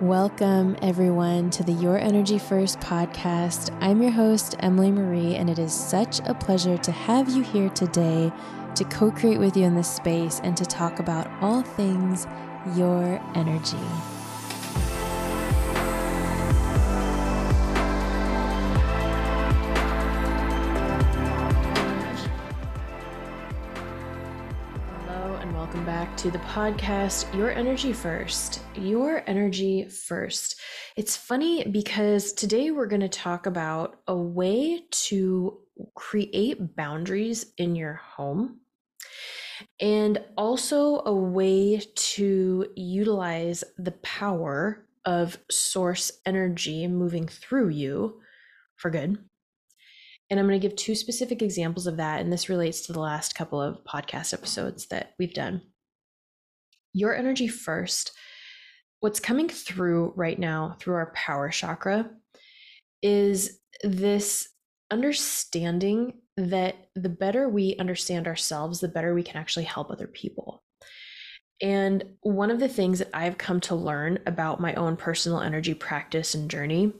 Welcome, everyone, to the Your Energy First podcast. I'm your host, Emily Marie, and it is such a pleasure to have you here today to co-create with you in this space and to talk about all things your energy. Welcome back to the podcast, Your Energy First. Your Energy First. It's funny because today we're going to talk about a way to create boundaries in your home and also a way to utilize the power of source energy moving through you for good. And I'm going to give two specific examples of that, and this relates to the last couple of podcast episodes that we've done. Your energy first. What's coming through right now through our power chakra is this understanding that the better we understand ourselves, the better we can actually help other people. And one of the things that I've come to learn about my own personal energy practice and journey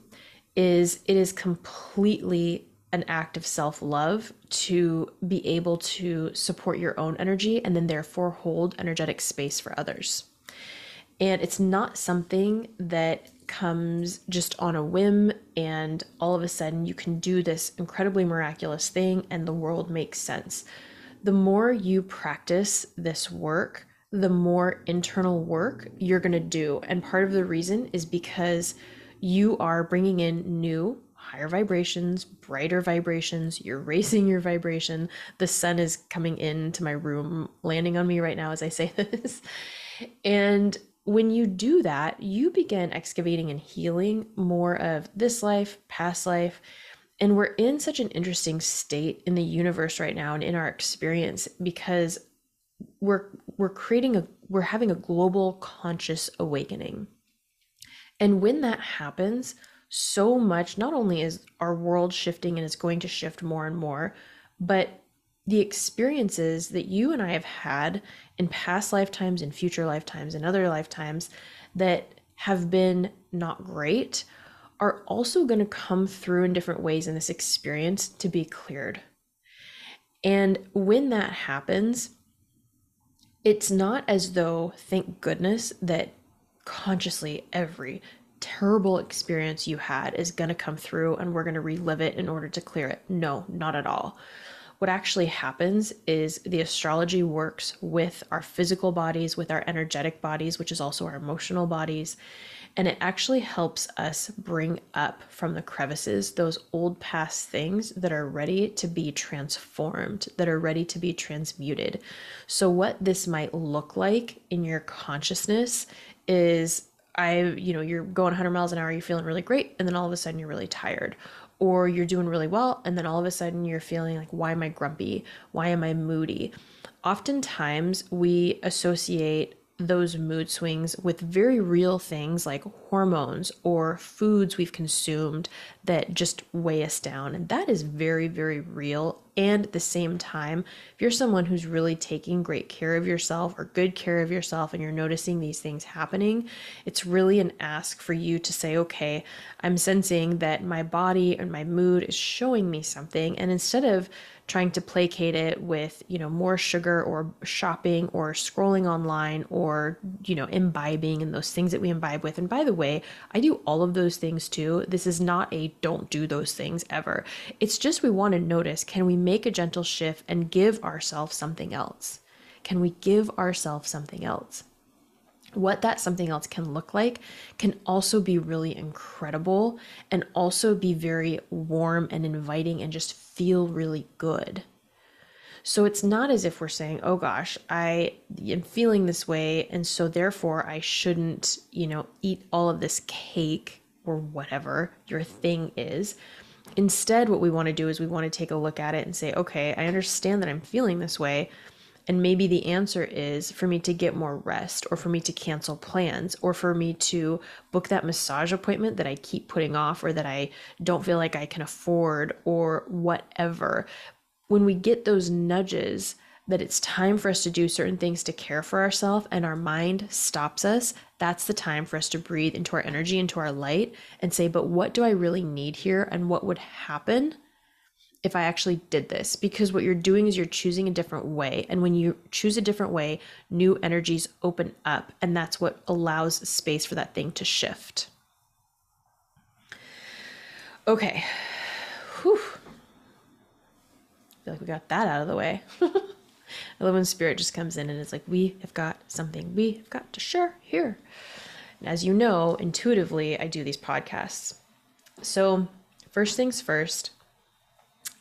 is it is completely an act of self-love to be able to support your own energy and then therefore hold energetic space for others. And it's not something that comes just on a whim and all of a sudden you can do this incredibly miraculous thing and the world makes sense. The more you practice this work, the more internal work you're going to do. And part of the reason is because you are bringing in new higher vibrations, brighter vibrations, you're raising your vibration. The sun is coming into my room, landing on me right now as I say this. And when you do that, you begin excavating and healing more of this life, past life. And we're in such an interesting state in the universe right now and in our experience because we're having a global conscious awakening. And when that happens, so much, not only is our world shifting and it's going to shift more and more, but the experiences that you and I have had in past lifetimes, in future lifetimes, in other lifetimes that have been not great are also going to come through in different ways in this experience to be cleared. And when that happens, it's not as though, thank goodness, that consciously every terrible experience you had is going to come through and we're going to relive it in order to clear it. No, not at all. What actually happens is the astrology works with our physical bodies, with our energetic bodies, which is also our emotional bodies. And it actually helps us bring up from the crevices those old past things that are ready to be transformed, that are ready to be transmuted. So what this might look like in your consciousness is you're going 100 miles an hour, you're feeling really great, and then all of a sudden you're really tired. Or you're doing really well, and then all of a sudden you're feeling like, why am I grumpy? Why am I moody? Oftentimes we associate those mood swings with very real things like hormones or foods we've consumed that just weigh us down. And that is very, very real. And at the same time, if you're someone who's really taking great care of yourself or good care of yourself and you're noticing these things happening, it's really an ask for you to say, okay, I'm sensing that my body and my mood is showing me something. And instead of trying to placate it with, more sugar or shopping or scrolling online or, imbibing and those things that we imbibe with. And by the way, I do all of those things too. This is not a don't do those things ever. It's just we want to notice, can we make a gentle shift and give ourselves something else? Can we give ourselves something else? What that something else can look like can also be really incredible and also be very warm and inviting and just feel really good. So it's not as if we're saying, oh gosh, I am feeling this way, and so therefore I shouldn't, eat all of this cake or whatever your thing is. Instead, what we want to do is we want to take a look at it and say, okay, I understand that I'm feeling this way. And maybe the answer is for me to get more rest or for me to cancel plans or for me to book that massage appointment that I keep putting off or that I don't feel like I can afford or whatever. When we get those nudges, that it's time for us to do certain things to care for ourselves, and our mind stops us, that's the time for us to breathe into our energy, into our light, and say, but what do I really need here? And what would happen if I actually did this? Because what you're doing is you're choosing a different way. And when you choose a different way, new energies open up, and that's what allows space for that thing to shift. Okay. Whew. I feel like we got that out of the way. I love when spirit just comes in and it's like, we have got something we have got to share here. And as you know, intuitively, I do these podcasts. So first things first,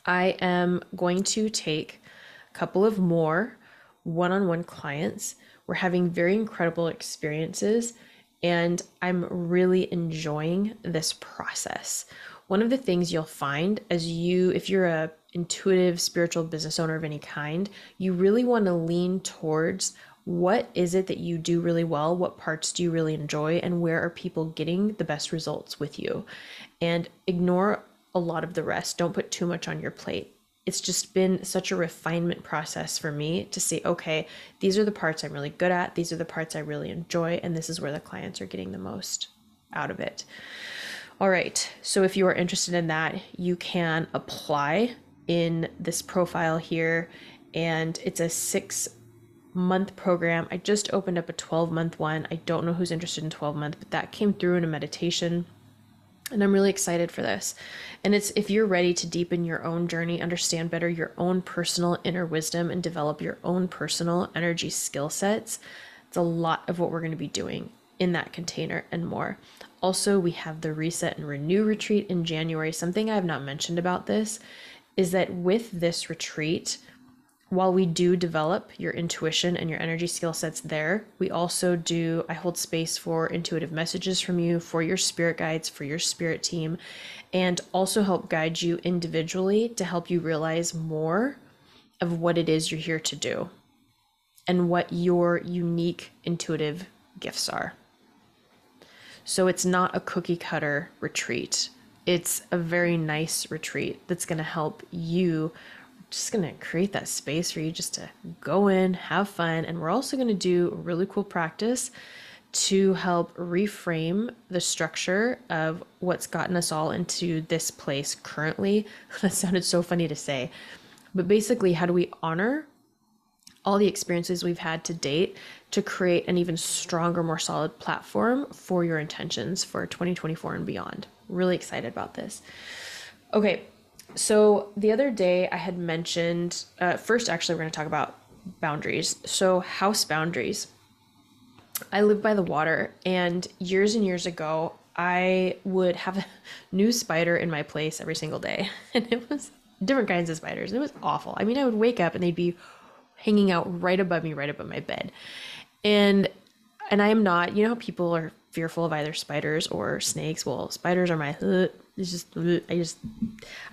I am going to take a couple of more one-on-one clients. We're having very incredible experiences, and I'm really enjoying this process. One of the things you'll find as you, if you're a intuitive spiritual business owner of any kind, you really want to lean towards what is it that you do really well, what parts do you really enjoy, and where are people getting the best results with you, and ignore a lot of the rest. Don't put too much on your plate. It's just been such a refinement process for me to see, okay, these are the parts I'm really good at, these are the parts I really enjoy, and this is where the clients are getting the most out of it. All right, so if you are interested in that, you can apply in this profile here, and it's a 6-month program. I just opened up a 12-month one. I don't know who's interested in 12-month, but that came through in a meditation, and I'm really excited for this. And it's if you're ready to deepen your own journey, understand better your own personal inner wisdom, and develop your own personal energy skill sets. It's a lot of what we're going to be doing in that container and more. Also, we have the Reset and Renew retreat in January. Something I have not mentioned about this is that with this retreat, while we do develop your intuition and your energy skill sets there, we also do, I hold space for intuitive messages from you, for your spirit guides, for your spirit team, and also help guide you individually to help you realize more of what it is you're here to do and what your unique intuitive gifts are. So it's not a cookie cutter retreat. It's a very nice retreat that's going to help you. We're just going to create that space for you just to go in, have fun. And we're also going to do a really cool practice to help reframe the structure of what's gotten us all into this place currently. That sounded so funny to say, but basically, how do we honor all the experiences we've had to date to create an even stronger, more solid platform for your intentions for 2024 and beyond? Really excited about this. Okay, so the other day I had mentioned, first actually we're going to talk about boundaries. So house boundaries. I live by the water, and years ago I would have a new spider in my place every single day, and it was different kinds of spiders. It was awful. I mean, I would wake up and they'd be hanging out right above me, right above my bed. And I am not, you know how people are fearful of either spiders or snakes. Well, spiders are my, I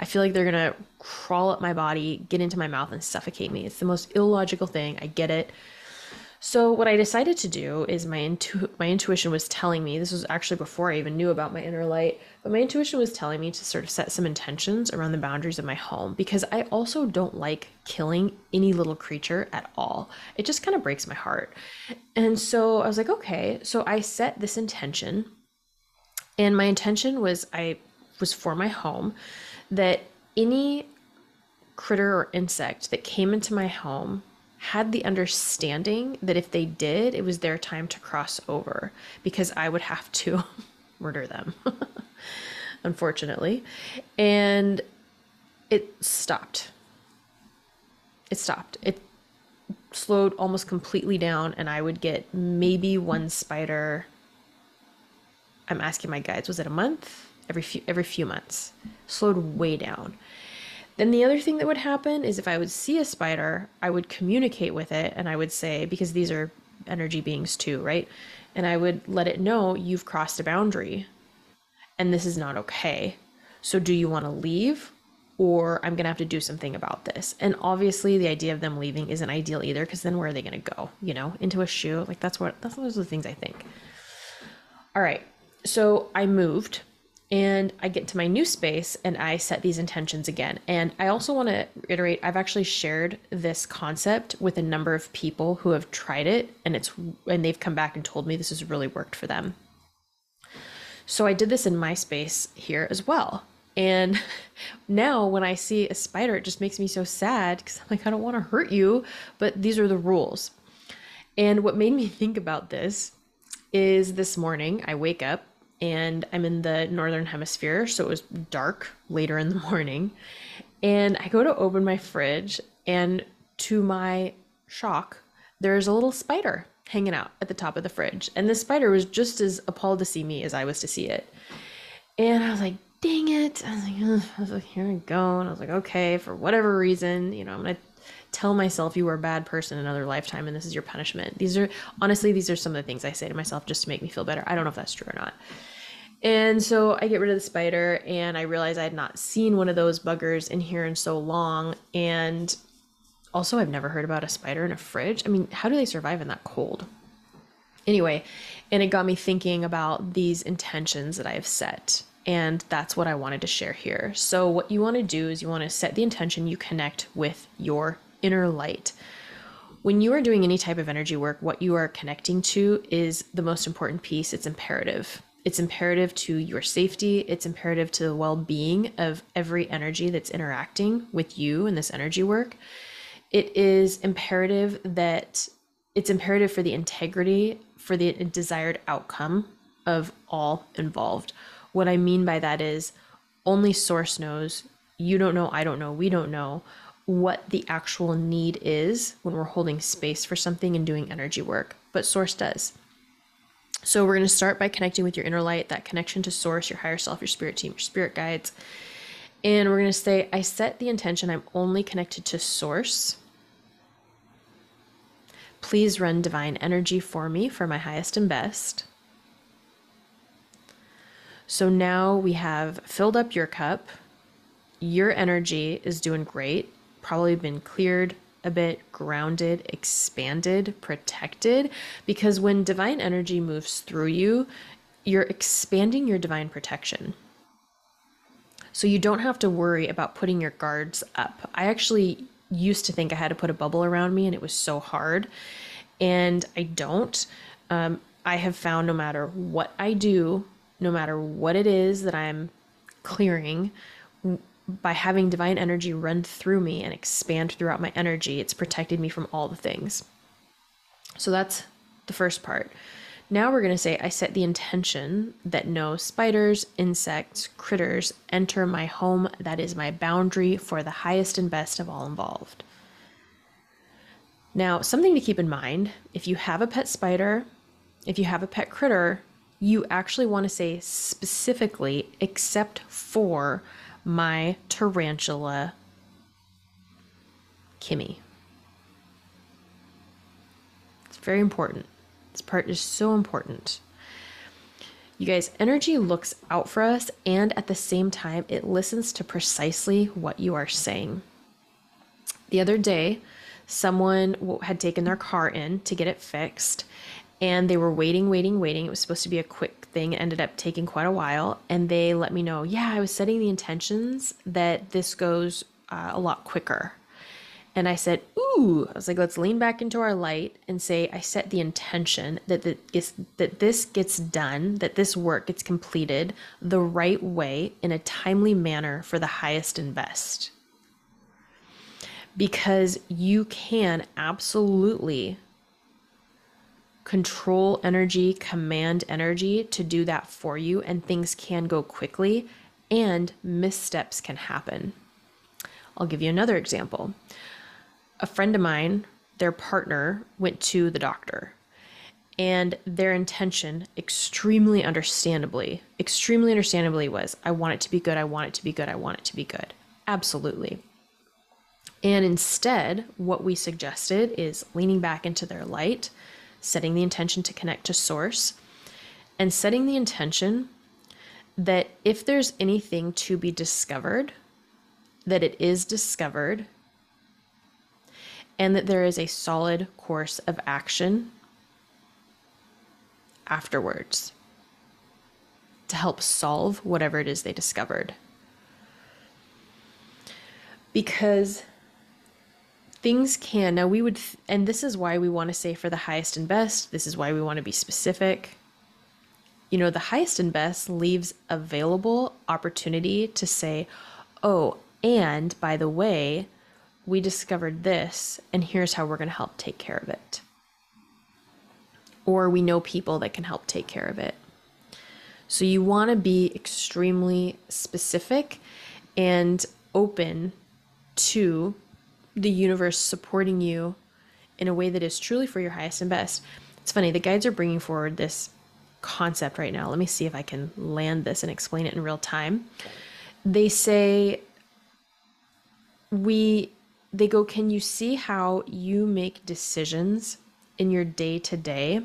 feel like they're going to crawl up my body, get into my mouth, and suffocate me. It's the most illogical thing. I get it. So what I decided to do is my intuition was telling me, this was actually before I even knew about my inner light, but my intuition was telling me to sort of set some intentions around the boundaries of my home, because I also don't like killing any little creature at all. It just kind of breaks my heart. And so I was like, okay, so I set this intention, and my intention was, I was for my home, that any critter or insect that came into my home had the understanding that if they did, it was their time to cross over, because I would have to murder them, unfortunately. And it stopped. It stopped. It slowed almost completely down, and I would get maybe one spider. I'm asking my guides, was it a month? Every few months. Slowed way down. Then the other thing that would happen is, if I would see a spider, I would communicate with it, and I would say, because these are energy beings too, right? And I would let it know, you've crossed a boundary and this is not okay. So do you want to leave, or I'm going to have to do something about this? And obviously the idea of them leaving isn't ideal either, because then where are they going to go? You know, into a shoe? Like, that's those are the things I think. All right. So I moved. and I get to my new space and I set these intentions again. And I also want to reiterate, I've actually shared this concept with a number of people who have tried it, and they've come back and told me this has really worked for them. So I did this in my space here as well. And now when I see a spider, it just makes me so sad because I'm like, I don't want to hurt you, but these are the rules. And what made me think about this is this morning I wake up and I'm in the Northern Hemisphere, so it was dark later in the morning. And I go to open my fridge, and to my shock, there's a little spider hanging out at the top of the fridge. And this spider was just as appalled to see me as I was to see it. And I was like, dang it. I was like, here we go. And I was like, okay, for whatever reason, you know, I'm going to tell myself you were a bad person another lifetime and this is your punishment. These are some of the things I say to myself just to make me feel better. I don't know if that's true or not. And so I get rid of the spider, and I realize I had not seen one of those buggers in here in so long. And also, I've never heard about a spider in a fridge. I mean, how do they survive in that cold? Anyway, and it got me thinking about these intentions that I have set. And that's what I wanted to share here. So what you want to do is you want to set the intention you connect with your inner light. When you are doing any type of energy work, what you are connecting to is the most important piece. It's imperative. It's imperative to your safety. It's imperative to the well-being of every energy that's interacting with you in this energy work. It is imperative that it's imperative for the integrity, for the desired outcome of all involved. What I mean by that is only Source knows, you don't know, I don't know, we don't know what the actual need is when we're holding space for something and doing energy work, but Source does. So we're going to start by connecting with your inner light, that connection to Source, your higher self, your spirit team, your spirit guides. And we're going to say, I set the intention, I'm only connected to Source. Please run divine energy for me for my highest and best. So now we have filled up your cup. Your energy is doing great. Probably been cleared a bit, grounded, expanded, protected, because when divine energy moves through you, you're expanding your divine protection. So you don't have to worry about putting your guards up. I actually used to think I had to put a bubble around me, and it was so hard, and I don't. I have found no matter what I do, no matter what it is that I'm clearing, by having divine energy run through me and expand throughout my energy, it's protected me from all the things. So that's the first part. Now we're going to say, I set the intention that no spiders, insects, critters enter my home. That is my boundary for the highest and best of all involved. Now, something to keep in mind, if you have a pet spider, if you have a pet critter, you actually want to say specifically, except for my tarantula Kimmy. It's very important. This part is so important. You guys, energy looks out for us, and at the same time, it listens to precisely what you are saying. The other day, someone had taken their car in to get it fixed, and they were waiting. It was supposed to be a quick thing. It ended up taking quite a while. And they let me know, yeah, I was setting the intentions that this goes a lot quicker. And I said, ooh, I was like, let's lean back into our light and say, I set the intention that this gets done, that this work gets completed the right way in a timely manner for the highest and best. Because you can absolutely control energy, command energy to do that for you, and things can go quickly and missteps can happen. I'll give you another example. A friend of mine, their partner went to the doctor, and their intention, extremely understandably, was, I want it to be good. I want it to be good. I want it to be good. Absolutely. And instead, what we suggested is leaning back into their light, setting the intention to connect to Source, and setting the intention that if there's anything to be discovered, that it is discovered, and that there is a solid course of action afterwards to to help solve whatever it is they discovered. Because things can, now we would, and this is why we want to say for the highest and best, this is why we want to be specific. You know, the highest and best leaves available opportunity to say, oh, and by the way, we discovered this, and here's how we're going to help take care of it. Or we know people that can help take care of it. So you want to be extremely specific and open to the universe supporting you in a way that is truly for your highest and best. It's funny, the guides are bringing forward this concept right now. Let me see if I can land this and explain it in real time. They say, they go, can you see how you make decisions in your day-to-day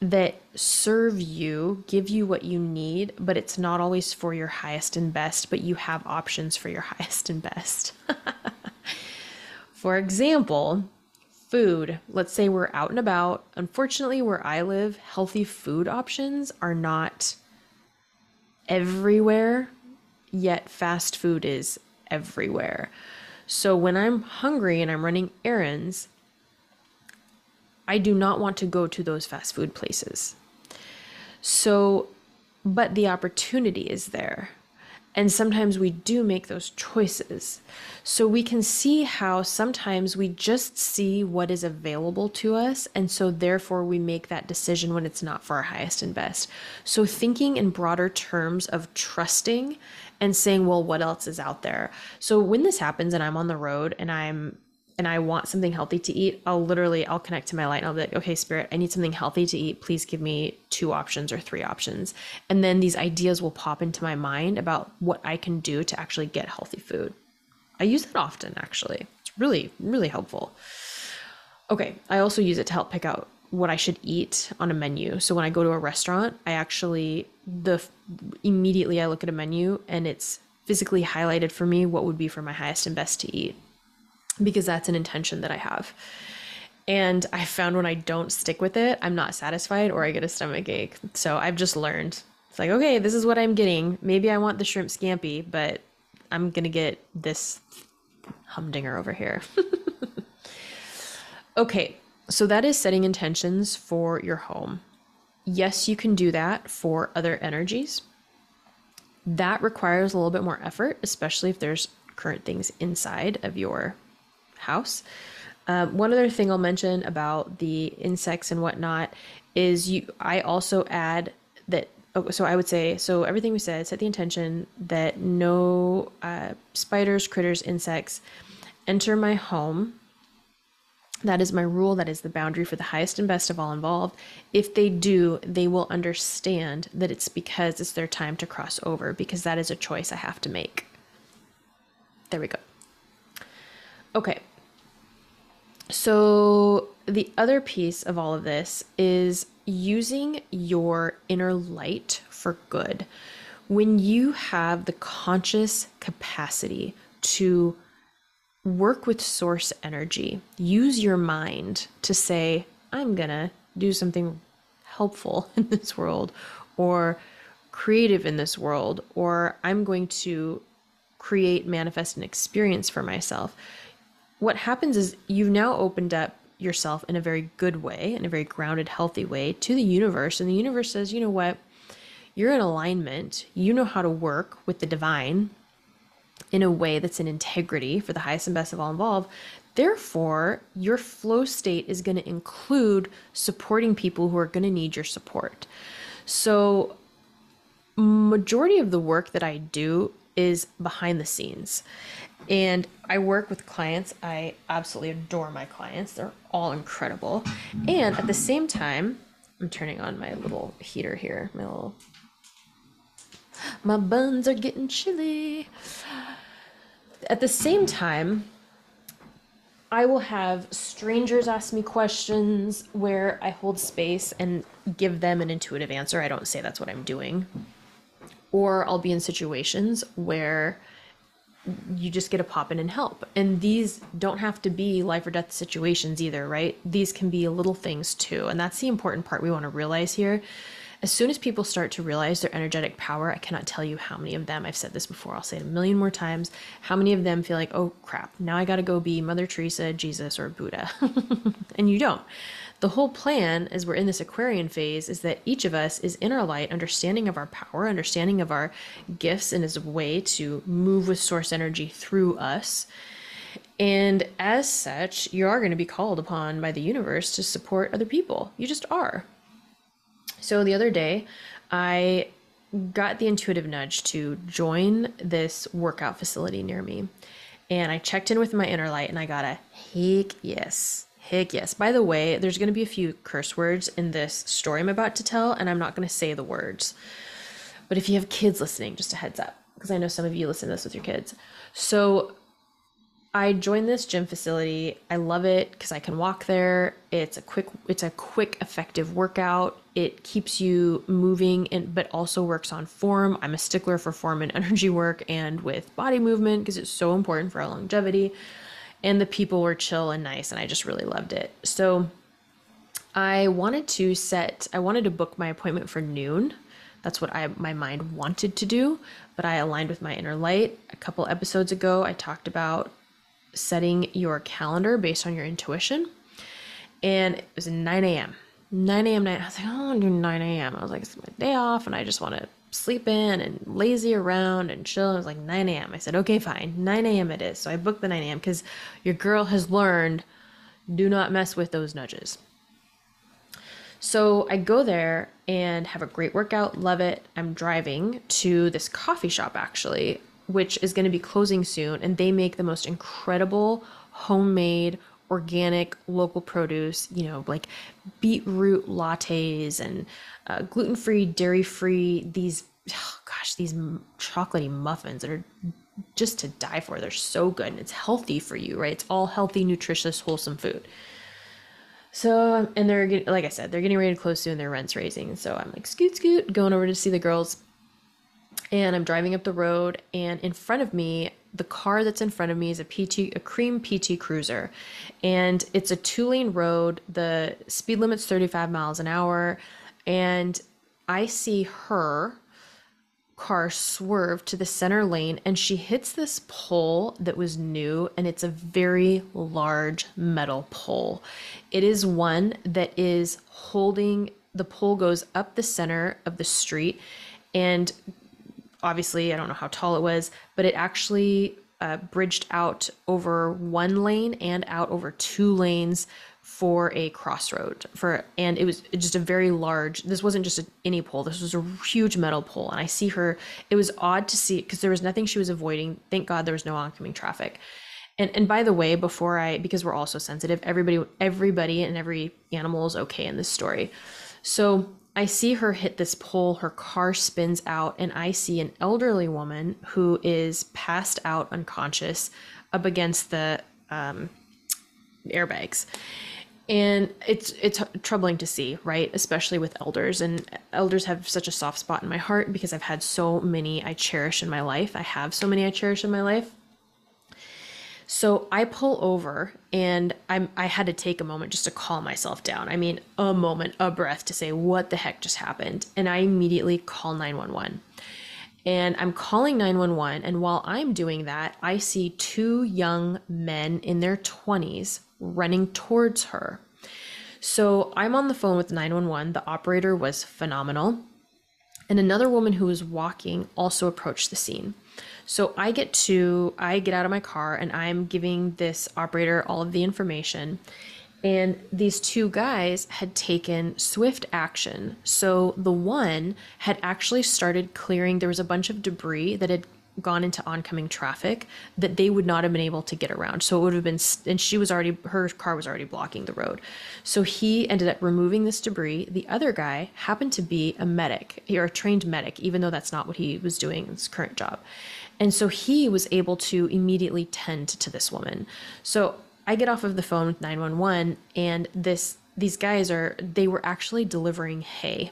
that serve you, give you what you need, but it's not always for your highest and best, but you have options for your highest and best. For example, food. Let's say we're out and about. Unfortunately, where I live, healthy food options are not everywhere, yet fast food is everywhere. So when I'm hungry and I'm running errands, I do not want to go to those fast food places. So, but the opportunity is there. And sometimes we do make those choices. So we can see how sometimes we just see what is available to us. And so therefore we make that decision when it's not for our highest and best. So thinking in broader terms of trusting and saying, well, what else is out there? So when this happens and I'm on the road and I want something healthy to eat, I'll connect to my light and I'll be like, okay, Spirit, I need something healthy to eat. Please give me 2 options or 3 options. And then these ideas will pop into my mind about what I can do to actually get healthy food. I use that often, actually. It's really, really helpful. Okay. I also use it to help pick out what I should eat on a menu. So when I go to a restaurant, I actually, immediately I look at a menu and it's physically highlighted for me what would be for my highest and best to eat, because that's an intention that I have. And I found when I don't stick with it, I'm not satisfied or I get a stomach ache. So I've just learned. It's like, okay, this is what I'm getting. Maybe I want the shrimp scampi, but I'm going to get this humdinger over here. Okay, so that is setting intentions for your home. Yes, you can do that for other energies. That requires a little bit more effort, especially if there's current things inside of your house. One other thing I'll mention about the insects and whatnot is I also add that. Oh, so I would say, so everything we said, set the intention that no spiders, critters, insects enter my home. That is my rule. That is the boundary for the highest and best of all involved. If they do, they will understand that it's because it's their time to cross over, because that is a choice I have to make. There we go. Okay. So the other piece of all of this is using your inner light for good. When you have the conscious capacity to work with source energy, use your mind to say, I'm going to do something helpful in this world, or creative in this world, or I'm going to create, manifest, and experience for myself. What happens is you've now opened up yourself in a very good way, in a very grounded, healthy way to the universe. And the universe says, you know what? You're in alignment. You know how to work with the divine in a way that's in integrity for the highest and best of all involved. Therefore, your flow state is going to include supporting people who are going to need your support. So majority of the work that I do is behind the scenes. And I work with clients. I absolutely adore my clients. They're all incredible. And at the same time, I'm turning on my little heater here. My buns are getting chilly. At the same time, I will have strangers ask me questions where I hold space and give them an intuitive answer. I don't say that's what I'm doing. Or I'll be in situations where you just get to pop in and help. And these don't have to be life or death situations either, right? These can be little things too. And that's the important part we want to realize here. As soon as people start to realize their energetic power, I cannot tell you how many of them, I've said this before, I'll say it a million more times, how many of them feel like, oh crap, now I gotta go be Mother Teresa, Jesus, or Buddha. And you don't. The whole plan, as we're in this Aquarian phase, is that each of us is in our light, understanding of our power, understanding of our gifts, and is a way to move with source energy through us. And as such, you are going to be called upon by the universe to support other people. You just are. So the other day, I got the intuitive nudge to join this workout facility near me. And I checked in with my inner light and I got a heck yes. Heck yes. By the way, there's going to be a few curse words in this story I'm about to tell, and I'm not going to say the words. But if you have kids listening, just a heads up, because I know some of you listen to this with your kids. So I joined this gym facility. I love it because I can walk there. It's a quick, effective workout. It keeps you moving, and but also works on form. I'm a stickler for form and energy work and with body movement because it's so important for our longevity. And the people were chill and nice, and I just really loved it. So I wanted to book my appointment for noon. That's what my mind wanted to do, but I aligned with my inner light. A couple episodes ago, I talked about setting your calendar based on your intuition. And it was 9 a.m. 9 a.m. night. I was like, oh, I want to do 9 a.m. I was like, it's my day off, and I just want to sleep in and lazy around and chill. It was like 9 a.m. I said, okay, fine. 9 a.m. it is. So I booked the 9 a.m. because your girl has learned, do not mess with those nudges. So I go there and have a great workout. Love it. I'm driving to this coffee shop, actually, which is going to be closing soon. And they make the most incredible homemade, organic, local produce, you know, like beetroot lattes and gluten-free, dairy-free, these chocolatey muffins that are just to die for. They're so good, and it's healthy for you, right? It's all healthy, nutritious, wholesome food. So, and they're, like I said, they're getting ready to close soon, their rent's raising. So I'm like, scoot, going over to see the girls. And I'm driving up the road, and in front of me, the car that's in front of me is a cream PT Cruiser, and it's a 2-lane road. The speed limit's 35 miles an hour, and I see her car swerve to the center lane, and she hits this pole that was new, and it's a very large metal pole. It is one that is holding, the pole goes up the center of the street, and obviously, I don't know how tall it was, but it actually bridged out over one lane and out over two lanes for a crossroad. And it was just a very large, this wasn't just any pole, this was a huge metal pole. And I see her, it was odd to see because there was nothing she was avoiding. Thank God there was no oncoming traffic. And by the way, because we're all so sensitive, everybody and every animal is okay in this story. So I see her hit this pole, her car spins out, and I see an elderly woman who is passed out unconscious up against the airbags. And it's troubling to see, right? Especially with elders, and elders have such a soft spot in my heart because I've had so many I cherish in my life. So I pull over, and I had to take a moment just to calm myself down. I mean, a moment, a breath to say, what the heck just happened? And I immediately call 911. And I'm calling 911, and while I'm doing that, I see two young men in their 20s running towards her. So I'm on the phone with 911. The operator was phenomenal. And another woman who was walking also approached the scene. So I get out of my car, and I'm giving this operator all of the information, and these two guys had taken swift action. So the one had actually started clearing, there was a bunch of debris that had gone into oncoming traffic that they would not have been able to get around. So it would have been, and her car was already blocking the road. So he ended up removing this debris. The other guy happened to be a medic, or a trained medic, even though that's not what he was doing in his current job. And so he was able to immediately tend to this woman. So I get off of the phone with 911, and these guys they were actually delivering hay.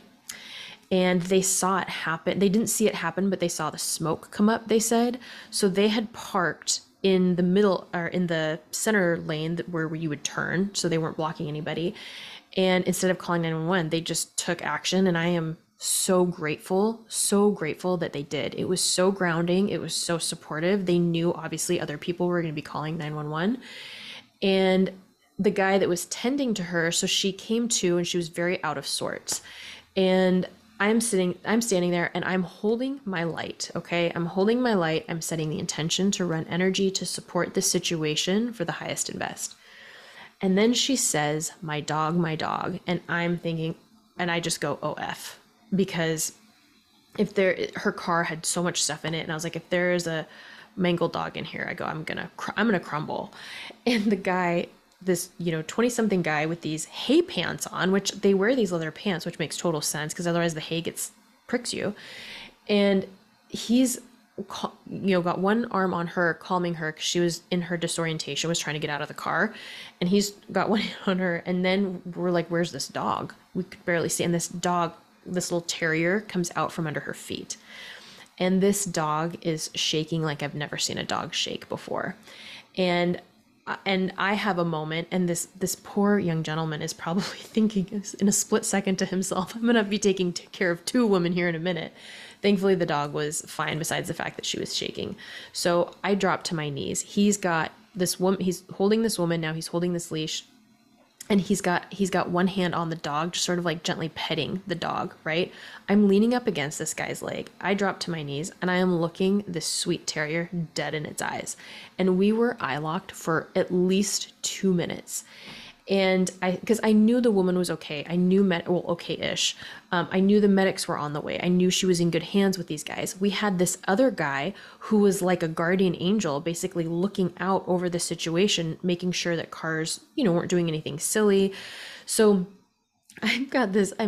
And they saw it happen. They didn't see it happen, but they saw the smoke come up, they said. So they had parked in the middle, or in the center lane where you would turn. So they weren't blocking anybody. And instead of calling 911, they just took action. And I am so grateful that they did. It was so grounding. It was so supportive. They knew obviously other people were going to be calling 911. And the guy that was tending to her, so she came to and she was very out of sorts. And I'm standing there and I'm holding my light. Okay. I'm holding my light. I'm setting the intention to run energy to support the situation for the highest and best. And then she says, my dog. And I'm thinking, and I just go, OF, because her car had so much stuff in it. And I was like, if there is a mangled dog in here, I go, I'm going to crumble. And the guy, this, 20 something guy with these hay pants on, which they wear these leather pants, which makes total sense because otherwise the hay pricks you. And he's, got one arm on her, calming her, because she was in her disorientation, was trying to get out of the car, and he's got one on her. And then we're like, where's this dog? We could barely see. And this dog, this little terrier, comes out from under her feet. And this dog is shaking like I've never seen a dog shake before. And I have a moment, and this poor young gentleman is probably thinking in a split second to himself, I'm going to be taking care of two women here in a minute. Thankfully, the dog was fine, besides the fact that she was shaking. So I dropped to my knees. He's got this woman, he's holding this woman now, he's holding this leash, and he's got one hand on the dog, just sort of like gently petting the dog, right? I'm leaning up against this guy's leg. I dropped to my knees and I am looking this sweet terrier dead in its eyes. And we were eye locked for at least 2 minutes. And because I knew the woman was okay. I knew, okay-ish. I knew the medics were on the way. I knew she was in good hands with these guys. We had this other guy who was like a guardian angel, basically looking out over the situation, making sure that cars, weren't doing anything silly. So I'm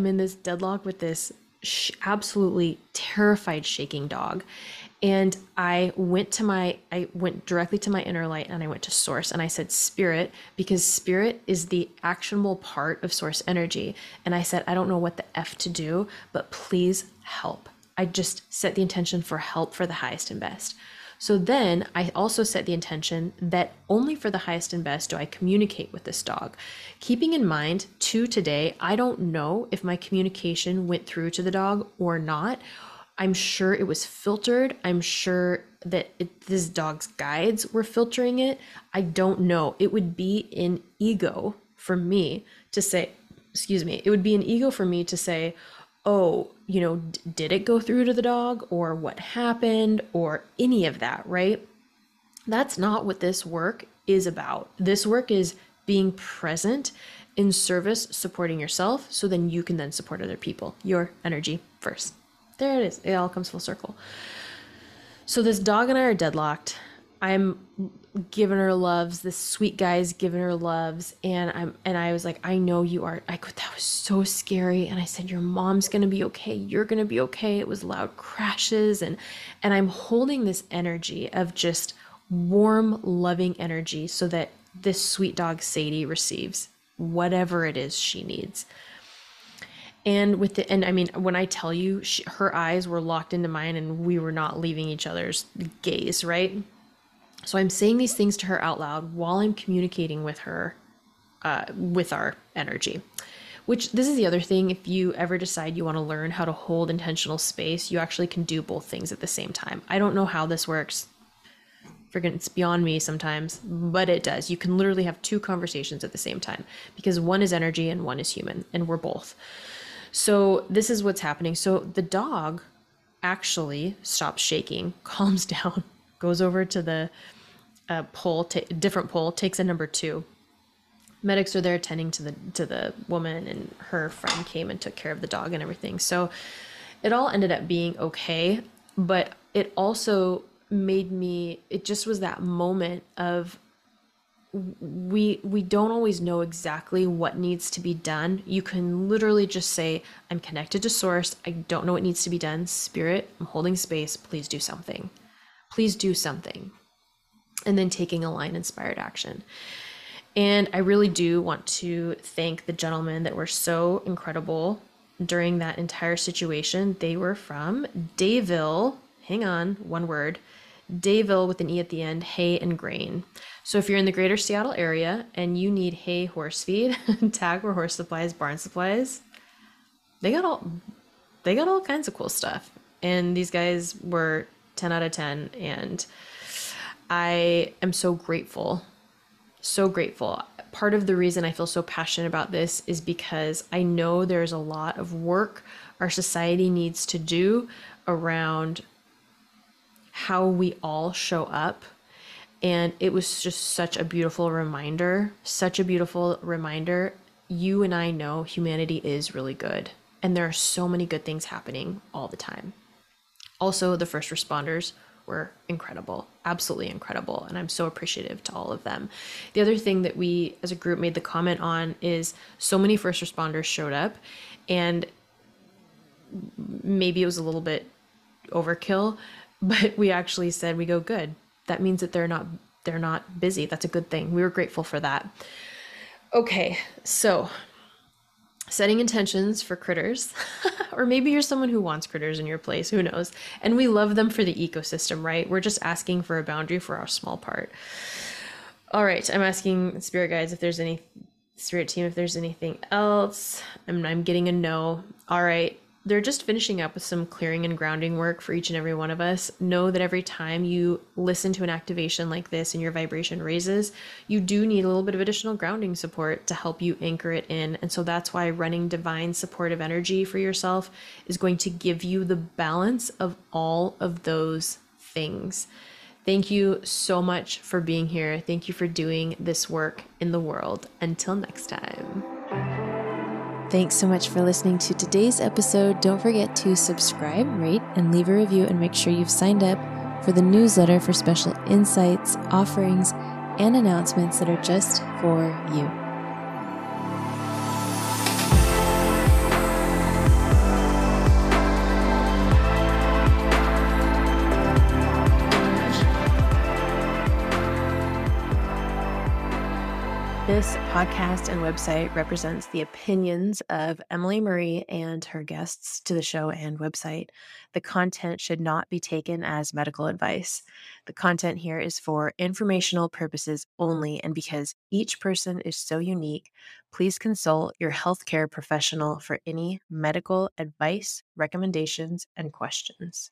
in this deadlock with this absolutely terrified shaking dog. And I went directly to my inner light, and I went to Source, and I said, Spirit, because Spirit is the actionable part of Source energy. And I said, I don't know what the F to do, but please help. I just set the intention for help for the highest and best. So then I also set the intention that only for the highest and best do I communicate with this dog. Keeping in mind, to today, I don't know if my communication went through to the dog or not. I'm sure it was filtered. I'm sure that this dog's guides were filtering it. I don't know. It would be an ego for me to say, oh, did it go through to the dog, or what happened, or any of that, right? That's not what this work is about. This work is being present in service, supporting yourself, so then you can then support other people. Your energy first. There it is. It all comes full circle. So this dog and I are deadlocked. I'm giving her loves. This sweet guy's giving her loves. And I was like, I know you are. That was so scary. And I said, your mom's going to be okay. You're going to be okay. It was loud crashes. And I'm holding this energy of just warm, loving energy so that this sweet dog, Sadie, receives whatever it is she needs. When I tell you, her eyes were locked into mine, and we were not leaving each other's gaze, right? So I'm saying these things to her out loud while I'm communicating with her, with our energy, which this is the other thing. If you ever decide you want to learn how to hold intentional space, you actually can do both things at the same time. I don't know how this works. It's beyond me sometimes, but it does. You can literally have two conversations at the same time, because one is energy and one is human, and we're both. So this is what's happening. So the dog actually stops shaking, calms down, goes over to the pole, different pole, takes a number two. Medics are there attending to the woman, and her friend came and took care of the dog and everything. So it all ended up being okay, but it also made me, it just was that moment of, we don't always know exactly what needs to be done. You can literally just say, I'm connected to Source. I don't know what needs to be done. Spirit, I'm holding space. Please do something. Please do something. And then taking aligned, inspired action. And I really do want to thank the gentlemen that were so incredible during that entire situation. They were from Dayville. Hang on, one word. Dayville with an E at the end, hay and grain. So if you're in the greater Seattle area and you need hay, horse feed, tag or horse supplies, barn supplies, they got all they got all kinds of cool stuff. And these guys were 10 out of 10. And I am so grateful. So grateful. Part of the reason I feel so passionate about this is because I know there's a lot of work our society needs to do around how we all show up. And it was just such a beautiful reminder, You and I know humanity is really good. And there are so many good things happening all the time. Also, the first responders were incredible, absolutely incredible. And I'm so appreciative to all of them. The other thing that we as a group made the comment on is so many first responders showed up, and maybe it was a little bit overkill, but we actually said, we go, good. That means that they're not busy. That's a good thing. We were grateful for that. Okay, so setting intentions for critters, or maybe you're someone who wants critters in your place, who knows? And we love them for the ecosystem, right? We're just asking for a boundary for our small part. All right, I'm asking spirit guides if there's any, spirit team, if there's anything else. I'm getting a no. All right. They're just finishing up with some clearing and grounding work for each and every one of us. Know that every time you listen to an activation like this and your vibration raises, you do need a little bit of additional grounding support to help you anchor it in. And so that's why running divine supportive energy for yourself is going to give you the balance of all of those things. Thank you so much for being here. Thank you for doing this work in the world. Until next time. Thanks so much for listening to today's episode. Don't forget to subscribe, rate, and leave a review, and make sure you've signed up for the newsletter for special insights, offerings, and announcements that are just for you. This podcast and website represents the opinions of Emily Marie and her guests to the show and website. The content should not be taken as medical advice. The content here is for informational purposes only, and because each person is so unique, please consult your healthcare professional for any medical advice, recommendations, and questions.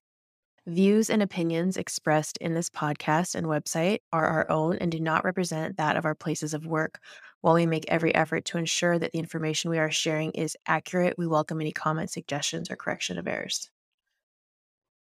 Views and opinions expressed in this podcast and website are our own and do not represent that of our places of work. While we make every effort to ensure that the information we are sharing is accurate, we welcome any comments, suggestions, or correction of errors.